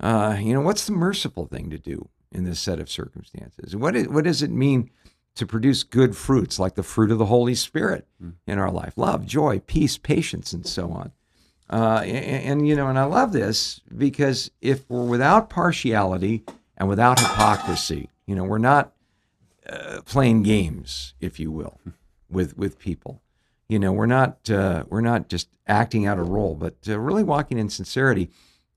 Uh, you know, what's the merciful thing to do in this set of circumstances? What is, what does it mean to produce good fruits, like the fruit of the Holy Spirit in our life? Love, joy, peace, patience, and so on. Uh, and, and, you know, and I love this because if we're without partiality and without hypocrisy, you know, we're not uh, playing games, if you will, with with people. You know, we're not uh, we're not just acting out a role, but uh, really walking in sincerity.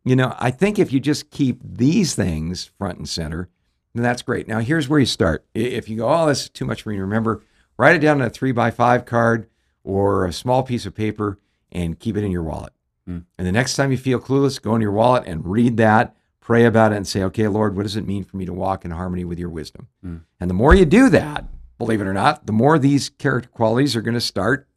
You know, I think if you just keep these things front and center, then that's great. Now, here's where you start. If you go, oh, this is too much for me to remember, write it down on a three by five card or a small piece of paper and keep it in your wallet. And the next time you feel clueless, go in your wallet and read that, pray about it, and say, okay, Lord, what does it mean for me to walk in harmony with your wisdom? Mm. And the more you do that, believe it or not, the more these character qualities are going to start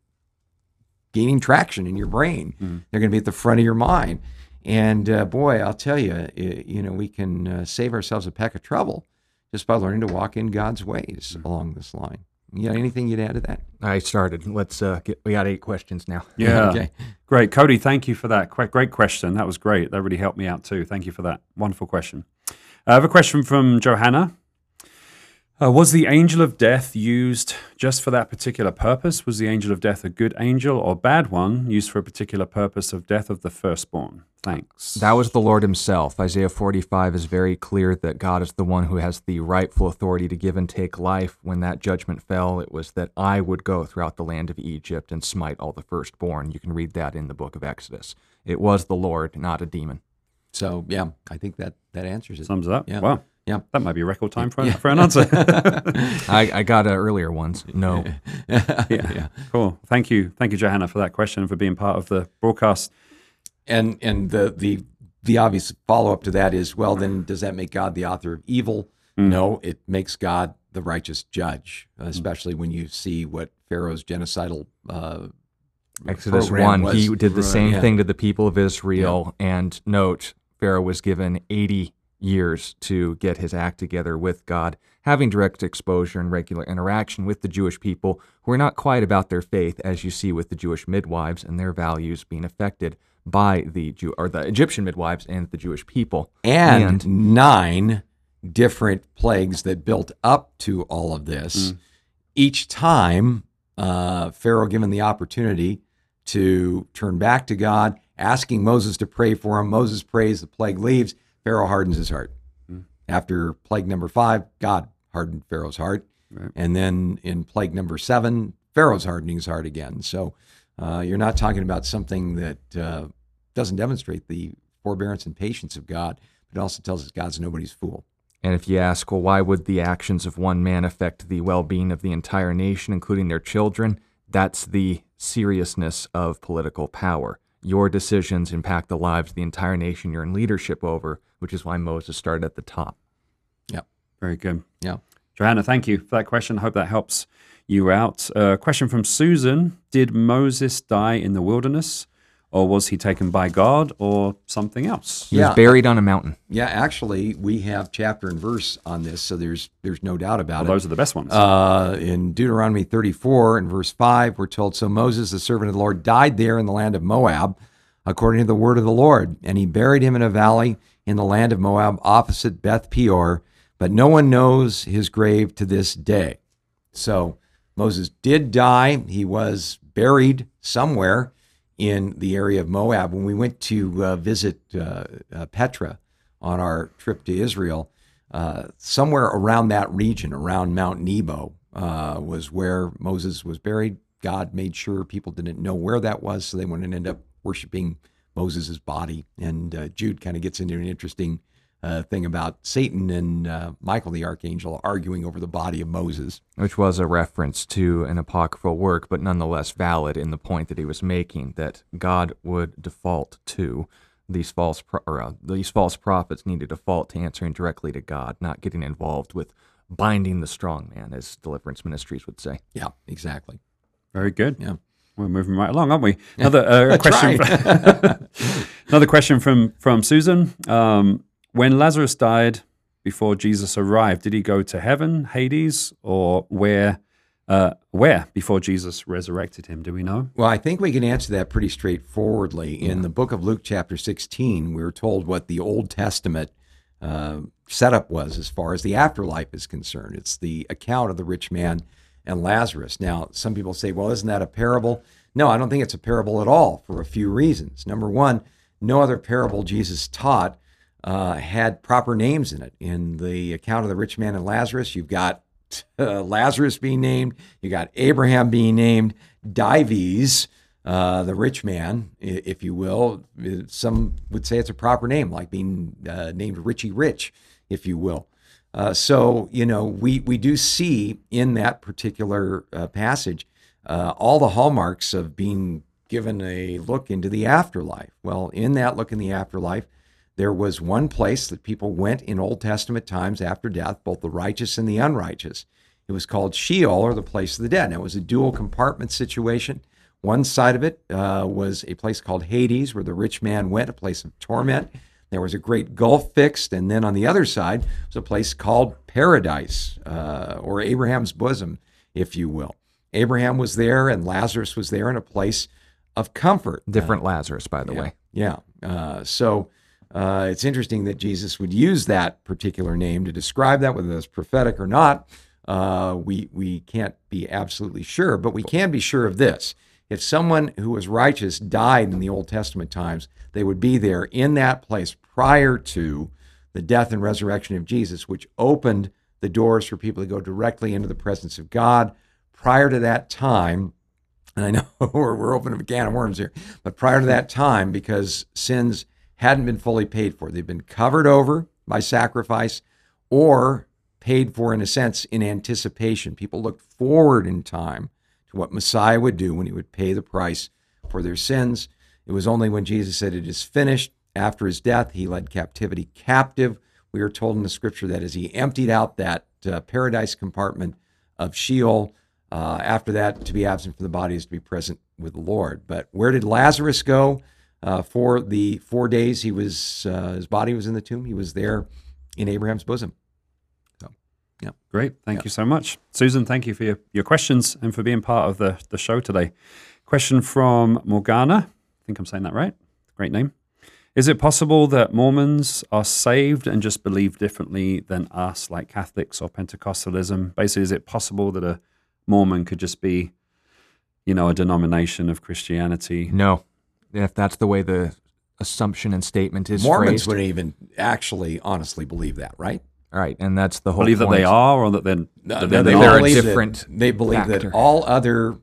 gaining traction in your brain. Mm. They're going to be at the front of your mind. And uh, boy, I'll tell you, it, you know, we can uh, save ourselves a peck of trouble just by learning to walk in God's ways mm. along this line. You got anything you'd add to that? I started. Let's uh, get. We got eight questions now. Yeah. Okay. Great, Cody. Thank you for that. Qu- great question. That was great. That really helped me out too. Thank you for that. Wonderful question. I have a question from Johanna. Uh, was the angel of death used just for that particular purpose? Was the angel of death a good angel or bad one used for a particular purpose of death of the firstborn? Thanks. That was the Lord himself. Isaiah forty-five is very clear that God is the one who has the rightful authority to give and take life. When that judgment fell, it was that I would go throughout the land of Egypt and smite all the firstborn. You can read that in the book of Exodus. It was the Lord, not a demon. So, yeah, I think that, that answers it. Sums it up. Yeah. Wow. Yeah, that might be a record time for, yeah. for an answer. I, I got uh, earlier ones. No. yeah. yeah, cool. Thank you, thank you, Johanna, for that question, for being part of the broadcast. And and the the the obvious follow up to that is, well, then does that make God the author of evil? Mm. No, it makes God the righteous judge, especially mm. when you see what Pharaoh's genocidal uh, Exodus one. Was. He did the right. same yeah. thing to the people of Israel, yeah. and note Pharaoh was given eighty years to get his act together with God, having direct exposure and regular interaction with the Jewish people who are not quiet about their faith, as you see with the Jewish midwives and their values being affected by the Jew or the Egyptian midwives and the Jewish people. And, and nine different plagues that built up to all of this. Mm. Each time, uh, Pharaoh given the opportunity to turn back to God, asking Moses to pray for him. Moses prays, the plague leaves. Pharaoh hardens his heart. Mm. After plague number five, God hardened Pharaoh's heart. Right. And then in plague number seven, Pharaoh's hardening his heart again. So uh, you're not talking about something that uh, doesn't demonstrate the forbearance and patience of God, but also tells us God's nobody's fool. And if you ask, well, why would the actions of one man affect the well-being of the entire nation, including their children? That's the seriousness of political power. Your decisions impact the lives of the entire nation you're in leadership over, which is why Moses started at the top. Yeah, very good. Yeah. Johanna, thank you for that question. I hope that helps you out. Uh, question from Susan. Did Moses die in the wilderness, or was he taken by God, or something else? He yeah. was buried on a mountain. Yeah, actually, we have chapter and verse on this, so there's there's no doubt about well, it. Those are the best ones. Uh, in Deuteronomy thirty-four, in verse five, we're told, so Moses, the servant of the Lord, died there in the land of Moab, according to the word of the Lord, and he buried him in a valley in the land of Moab, opposite Beth Peor, but no one knows his grave to this day. So Moses did die. He was buried somewhere in the area of Moab. When we went to uh, visit uh, uh, Petra on our trip to Israel, uh, somewhere around that region, around Mount Nebo, uh, was where Moses was buried. God made sure people didn't know where that was, so they wouldn't end up worshiping Moses' body. And uh, Jude kind of gets into an interesting uh, thing about Satan and uh, Michael the archangel arguing over the body of Moses. Which was a reference to an apocryphal work, but nonetheless valid in the point that he was making, that God would default to these false, pro- or, uh, these false prophets need to default to answering directly to God, not getting involved with binding the strong man, as Deliverance Ministries would say. Yeah, exactly. Very good. Yeah. We're moving right along, aren't we? Another uh, question. From, another question from from Susan. Um, when Lazarus died before Jesus arrived, did he go to heaven, Hades, or where? Uh, where before Jesus resurrected him? Do we know? Well, I think we can answer that pretty straightforwardly. In yeah. the book of Luke, chapter sixteen, we're told what the Old Testament uh, setup was as far as the afterlife is concerned. It's the account of the rich man and Lazarus. Now, some people say, well, isn't that a parable? No, I don't think it's a parable at all for a few reasons. Number one, no other parable Jesus taught uh, had proper names in it. In the account of the rich man and Lazarus, you've got uh, Lazarus being named, you got Abraham being named, Dives, uh, the rich man, if you will. Some would say it's a proper name, like being uh, named Richie Rich, if you will. Uh, so, you know, we, we do see in that particular uh, passage uh, all the hallmarks of being given a look into the afterlife. Well, in that look in the afterlife, there was one place that people went in Old Testament times after death, both the righteous and the unrighteous. It was called Sheol, or the place of the dead. Now, it was a dual compartment situation. One side of it uh, was a place called Hades, where the rich man went, a place of torment. There was a great gulf fixed, and then on the other side was a place called Paradise, uh, or Abraham's bosom, if you will. Abraham was there, and Lazarus was there in a place of comfort. Different uh, Lazarus, by the yeah, way. Yeah. Uh, so uh, it's interesting that Jesus would use that particular name to describe that, whether it's prophetic or not. Uh, we, we can't be absolutely sure, but we can be sure of this. If someone who was righteous died in the Old Testament times, they would be there in that place prior to the death and resurrection of Jesus, which opened the doors for people to go directly into the presence of God. Prior to that time, and I know we're, we're opening a can of worms here, but prior to that time, because sins hadn't been fully paid for, they've been covered over by sacrifice or paid for, in a sense, in anticipation. People looked forward in time to what Messiah would do when he would pay the price for their sins. It was only when Jesus said, it is finished, after his death, he led captivity captive. We are told in the scripture that as he emptied out that uh, paradise compartment of Sheol, uh, after that, to be absent from the body is to be present with the Lord. But where did Lazarus go? Uh, for the four days he was, uh, his body was in the tomb, he was there in Abraham's bosom. So, yeah. Great. Thank yeah. you so much. Susan, thank you for your, your questions and for being part of the, the show today. Question from Morgana. I think I'm saying that right. Great name. Is it possible that Mormons are saved and just believe differently than us, like Catholics or Pentecostalism? Basically, is it possible that a Mormon could just be, you know, a denomination of Christianity? No. If that's the way the assumption and statement is Mormons phrased. Mormons wouldn't even actually honestly believe that, right? All right, and that's the whole believe point. That they are or that, then, no, that no, they're, they're a different that, They believe factor. That all other...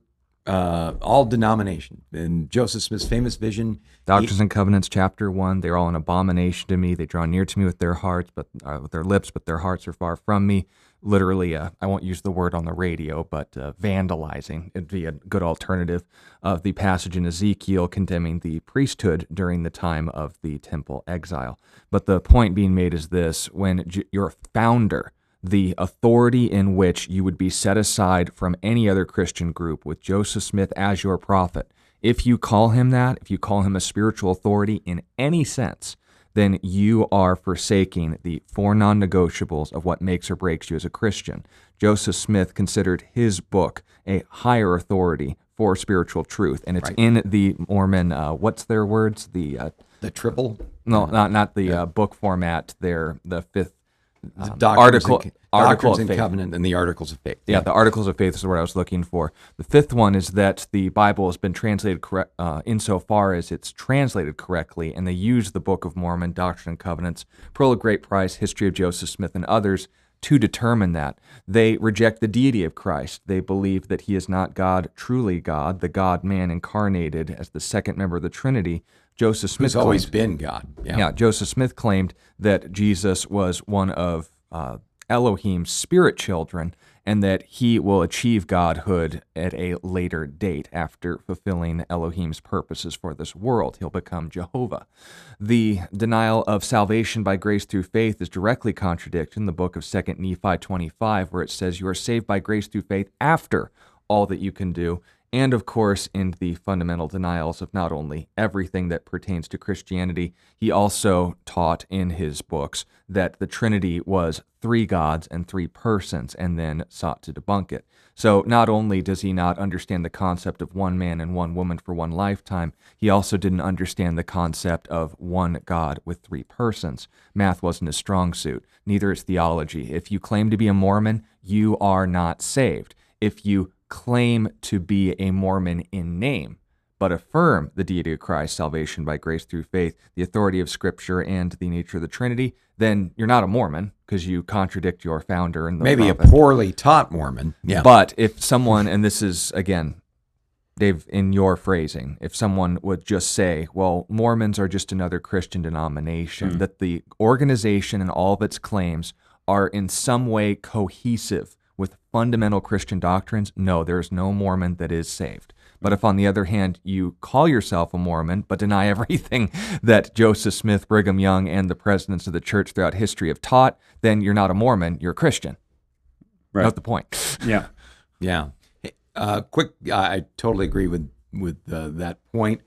Uh, all denomination. In Joseph Smith's famous vision, Doctrines he, and Covenants, chapter one, they're all an abomination to me. They draw near to me with their hearts, but uh, with their lips, but their hearts are far from me. Literally, uh, I won't use the word on the radio, but uh, vandalizing would be a good alternative of the passage in Ezekiel condemning the priesthood during the time of the temple exile. But the point being made is this: when j- your founder, the authority in which you would be set aside from any other Christian group, with Joseph Smith as your prophet, if you call him that, if you call him a spiritual authority in any sense, then you are forsaking the four non-negotiables of what makes or breaks you as a Christian. Joseph Smith considered his book a higher authority for spiritual truth, and it's right. in the Mormon, uh, what's their words? The uh, the triple? No, not, not the yeah. uh, book format, They're the fifth. Um, article, and, article of and faith. Covenant and the Articles of Faith. Yeah, yeah, the Articles of Faith is what I was looking for. The fifth one is that the Bible has been translated correct, uh, insofar as it's translated correctly, and they use the Book of Mormon, Doctrine and Covenants, Pearl of Great Price, History of Joseph Smith, and others to determine that. They reject the deity of Christ. They believe that he is not God, truly God, the God-man incarnated as the second member of the Trinity. Joseph Smith Who's claimed, always been God. Yeah. yeah, Joseph Smith claimed that Jesus was one of uh, Elohim's spirit children and that he will achieve godhood at a later date after fulfilling Elohim's purposes for this world. He'll become Jehovah. The denial of salvation by grace through faith is directly contradicted in the book of Second Nephi twenty-five, where it says you are saved by grace through faith after all that you can do. And, of course, in the fundamental denials of not only everything that pertains to Christianity, he also taught in his books that the Trinity was three gods and three persons, and then sought to debunk it. So not only does he not understand the concept of one man and one woman for one lifetime, he also didn't understand the concept of one God with three persons. Math wasn't his strong suit. Neither is theology. If you claim to be a Mormon, you are not saved. If you claim to be a Mormon in name, but affirm the deity of Christ, salvation by grace through faith, the authority of Scripture, and the nature of the Trinity, then you're not a Mormon because you contradict your founder and the maybe prophet. A poorly taught Mormon. Yeah. But if someone, and this is, again, Dave, in your phrasing, if someone would just say, well, Mormons are just another Christian denomination, mm. that the organization and all of its claims are in some way cohesive with fundamental Christian doctrines, no, there is no Mormon that is saved. But if, on the other hand, you call yourself a Mormon but deny everything that Joseph Smith, Brigham Young, and the presidents of the church throughout history have taught, then you're not a Mormon, you're a Christian. Right. That's the point. Yeah. yeah. Hey, uh, quick, I totally agree with, with uh, that point.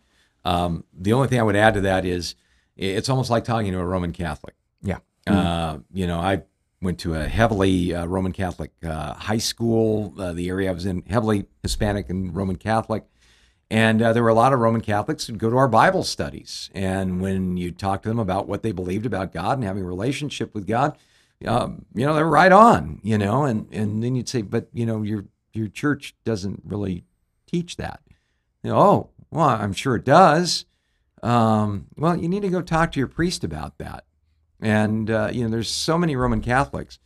Um, the only thing I would add to that is it's almost like talking to a Roman Catholic. Yeah. Uh, mm. You know, I... went to a heavily uh, Roman Catholic uh, high school, uh, the area I was in, heavily Hispanic and Roman Catholic. And uh, there were a lot of Roman Catholics who'd go to our Bible studies. And when you talk to them about what they believed about God and having a relationship with God, um, you know, they're right on, you know. And, and then you'd say, but, you know, your your church doesn't really teach that. You know, oh, well, I'm sure it does. Um, well, you need to go talk to your priest about that. And, uh, you know, there's so many Roman Catholics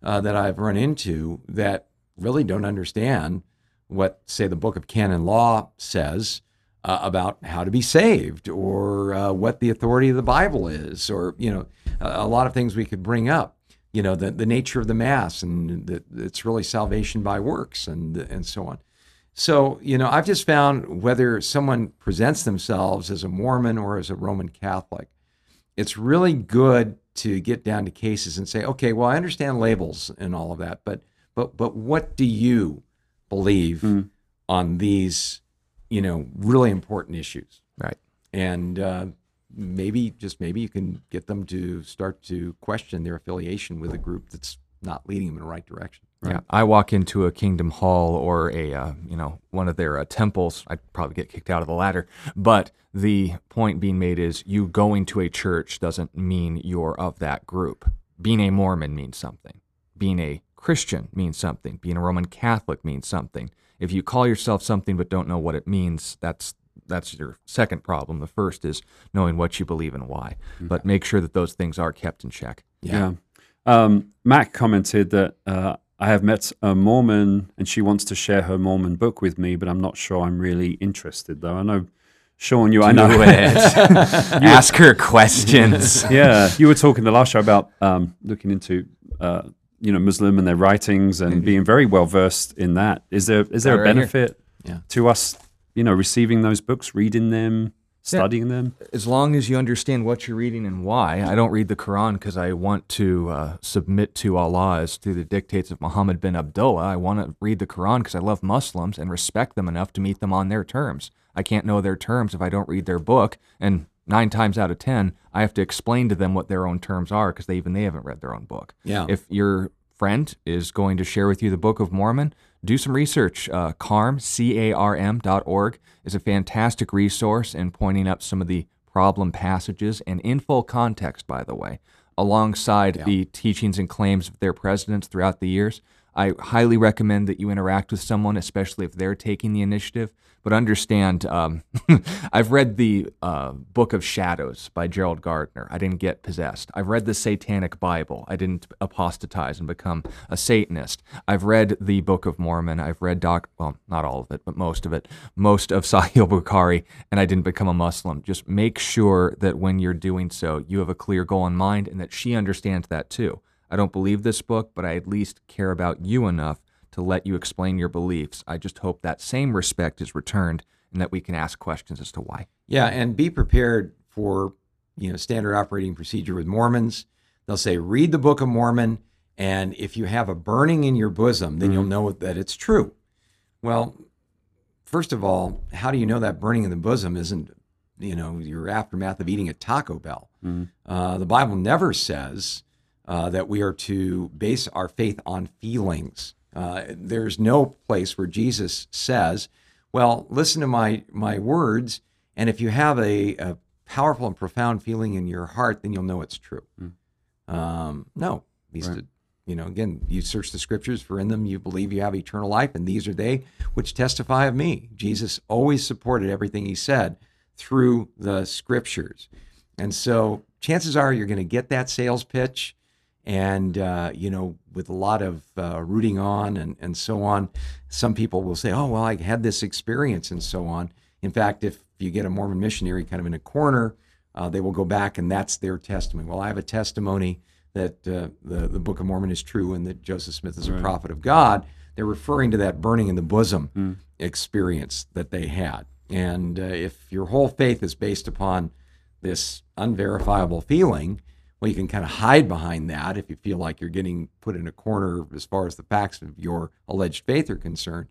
uh, that I've run into that really don't understand what, say, the Book of Canon Law says uh, about how to be saved or uh, what the authority of the Bible is or, you know, a, a lot of things we could bring up, you know, the, the nature of the Mass and that it's really salvation by works and and so on. So, you know, I've just found whether someone presents themselves as a Mormon or as a Roman Catholic, it's really good to get down to cases and say, okay, well, I understand labels and all of that, but but but what do you believe mm. on these, you know, really important issues? Right. And uh, maybe, just maybe, you can get them to start to question their affiliation with a group that's not leading them in the right direction. Right? Yeah, I walk into a Kingdom Hall or a, uh, you know, one of their uh, temples. I'd probably get kicked out of the latter. But the point being made is you going to a church doesn't mean you're of that group. Being a Mormon means something. Being a Christian means something. Being a Roman Catholic means something. If you call yourself something but don't know what it means, that's that's your second problem. The first is knowing what you believe and why. Mm-hmm. But make sure that those things are kept in check. Yeah. yeah. Um, Mac commented that, uh, I have met a Mormon and she wants to share her Mormon book with me, but I'm not sure I'm really interested, though. I know, Sean, you, Do I know. it. Ask her questions. Yeah. You were talking the last show about um, looking into... Uh, you know, Muslim and their writings and being very well versed in that. Is there is there right a benefit right yeah. to us, you know, receiving those books, reading them, studying yeah. them? As long as you understand what you're reading and why. I don't read the Quran because I want to uh, submit to Allah as to the dictates of Muhammad bin Abdullah. I want to read the Quran because I love Muslims and respect them enough to meet them on their terms. I can't know their terms if I don't read their book. And nine times out of ten, I have to explain to them what their own terms are because they even they haven't read their own book. Yeah. If your friend is going to share with you the Book of Mormon, do some research. Uh, CARM, C A R M dot org is a fantastic resource in pointing up some of the problem passages and in full context, by the way, alongside yeah. the teachings and claims of their presidents throughout the years. I highly recommend that you interact with someone, especially if they're taking the initiative. But understand, um, I've read the uh, Book of Shadows by Gerald Gardner. I didn't get possessed. I've read the Satanic Bible. I didn't apostatize and become a Satanist. I've read the Book of Mormon. I've read, doc- well, not all of it, but most of it, most of Sahih Bukhari, and I didn't become a Muslim. Just make sure that when you're doing so, you have a clear goal in mind and that she understands that too. I don't believe this book, but I at least care about you enough to let you explain your beliefs. I just hope that same respect is returned and that we can ask questions as to why. Yeah, and be prepared for, you know, standard operating procedure with Mormons. They'll say, read the Book of Mormon, and if you have a burning in your bosom, then mm-hmm. you'll know that it's true. Well, first of all, how do you know that burning in the bosom isn't, you know, your aftermath of eating a Taco Bell? Mm-hmm. Uh, the Bible never says... Uh, that we are to base our faith on feelings. Uh, there's no place where Jesus says, well, listen to my my words, and if you have a, a powerful and profound feeling in your heart, then you'll know it's true. Mm. Um, no. These, right. You know, again, you search the scriptures, for in them you believe you have eternal life, and these are they which testify of me. Jesus always supported everything he said through the scriptures. And so chances are you're going to get that sales pitch, and, uh, you know, with a lot of uh, rooting on and, and so on, some people will say, oh, well, I had this experience and so on. In fact, if you get a Mormon missionary kind of in a corner, uh, they will go back and that's their testimony. Well, I have a testimony that uh, the, the Book of Mormon is true and that Joseph Smith is a right. prophet of God. They're referring to that burning in the bosom mm. experience that they had. And uh, if your whole faith is based upon this unverifiable feeling, well, you can kind of hide behind that if you feel like you're getting put in a corner as far as the facts of your alleged faith are concerned.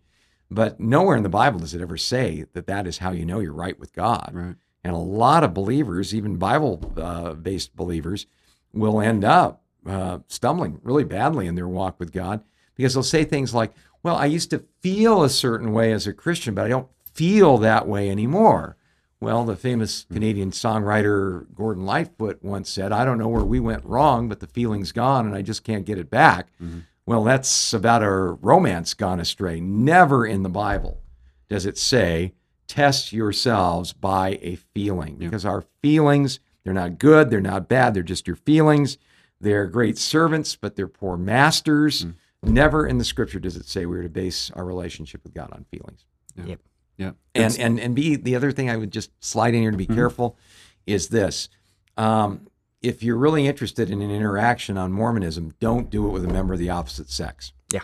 But nowhere in the Bible does it ever say that that is how you know you're right with God. Right. And a lot of believers, even Bible-based uh, believers, will end up uh, stumbling really badly in their walk with God because they'll say things like, well, I used to feel a certain way as a Christian, but I don't feel that way anymore. Well, the famous Canadian songwriter Gordon Lightfoot once said, I don't know where we went wrong, but the feeling's gone and I just can't get it back. Mm-hmm. Well, that's about a romance gone astray. Never in the Bible does it say, test yourselves by a feeling. Yeah. Because our feelings, they're not good, they're not bad, they're just your feelings. They're great servants, but they're poor masters. Mm-hmm. Never in the scripture does it say we're to base our relationship with God on feelings. Yeah. Yep. Yeah, and and and be the other thing I would just slide in here to be mm-hmm. careful is this: um, if you're really interested in an interaction on Mormonism, don't do it with a member of the opposite sex. Yeah,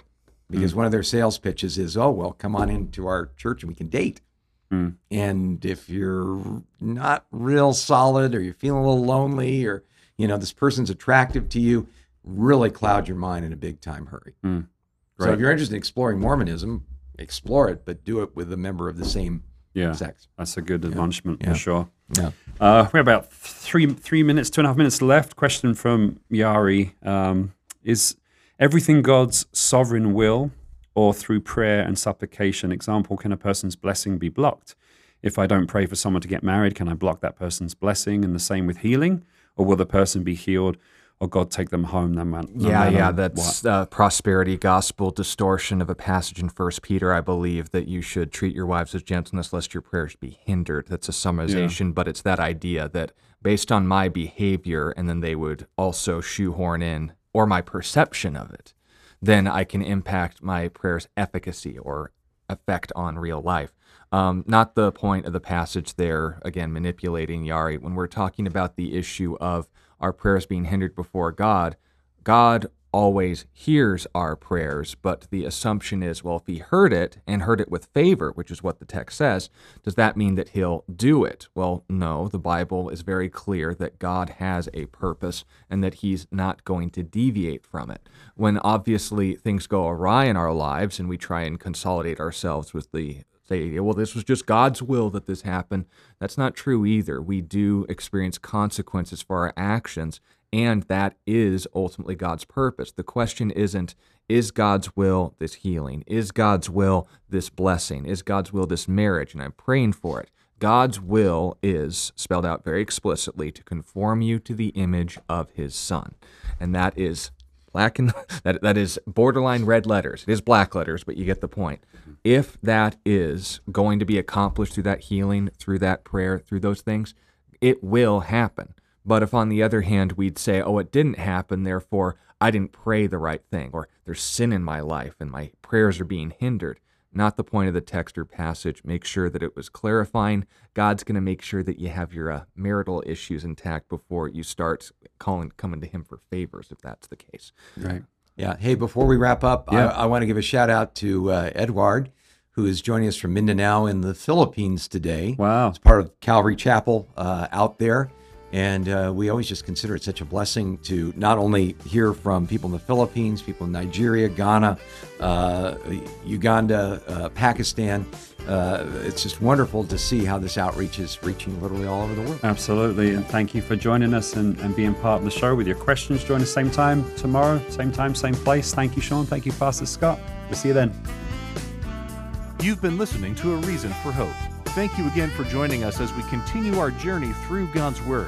because mm-hmm. one of their sales pitches is, "Oh, well, come on into our church and we can date." Mm-hmm. And if you're not real solid, or you're feeling a little lonely, or you know this person's attractive to you, really cloud your mind in a big time hurry. Mm-hmm. Right. So if you're interested in exploring Mormonism, explore it, but do it with a member of the same yeah, sex. That's a good admonishment yeah. for yeah. sure. Yeah. Uh, we have about three, three minutes, two and a half minutes left. Question from Yari. Um, is everything God's sovereign will or through prayer and supplication? Example, can a person's blessing be blocked? If I don't pray for someone to get married, can I block that person's blessing? And the same with healing? Or will the person be healed? Or God take them home? No matter, no yeah, matter yeah, that's what. Uh, prosperity gospel distortion of a passage in First Peter, I believe, that you should treat your wives with gentleness lest your prayers be hindered. That's a summarization, yeah. But it's that idea that based on my behavior, and then they would also shoehorn in, or my perception of it, then I can impact my prayer's efficacy or effect on real life. Um, not the point of the passage there, again, manipulating Yari. When we're talking about the issue of our prayers being hindered before God, God always hears our prayers, but the assumption is, well, if he heard it and heard it with favor, which is what the text says, does that mean that he'll do it? Well, no, the Bible is very clear that God has a purpose and that he's not going to deviate from it. When obviously things go awry in our lives and we try and consolidate ourselves with the say, well, this was just God's will that this happened. That's not true either. We do experience consequences for our actions, and that is ultimately God's purpose. The question isn't, is God's will this healing? Is God's will this blessing? Is God's will this marriage? And I'm praying for it. God's will is, spelled out very explicitly, to conform you to the image of his Son. And that is black and that that is borderline red letters. It is black letters, but you get the point. If that is going to be accomplished through that healing, through that prayer, through those things, it will happen. But if, on the other hand, we'd say, oh, it didn't happen, therefore I didn't pray the right thing, or there's sin in my life and my prayers are being hindered, not the point of the text or passage. Make sure that it was clarifying. God's going to make sure that you have your uh, marital issues intact before you start calling, coming to him for favors, if that's the case. Right. Yeah. Hey, before we wrap up, yeah. I, I want to give a shout out to uh, Edward, who is joining us from Mindanao in the Philippines today. Wow. It's part of Calvary Chapel uh, out there. And uh, we always just consider it such a blessing to not only hear from people in the Philippines, people in Nigeria, Ghana, uh, Uganda, uh, Pakistan. Uh, it's just wonderful to see how this outreach is reaching literally all over the world. Absolutely. And thank you for joining us and, and being part of the show with your questions. Join us same time tomorrow, same time, same place. Thank you, Sean. Thank you, Pastor Scott. We'll see you then. You've been listening to A Reason for Hope. Thank you again for joining us as we continue our journey through God's Word,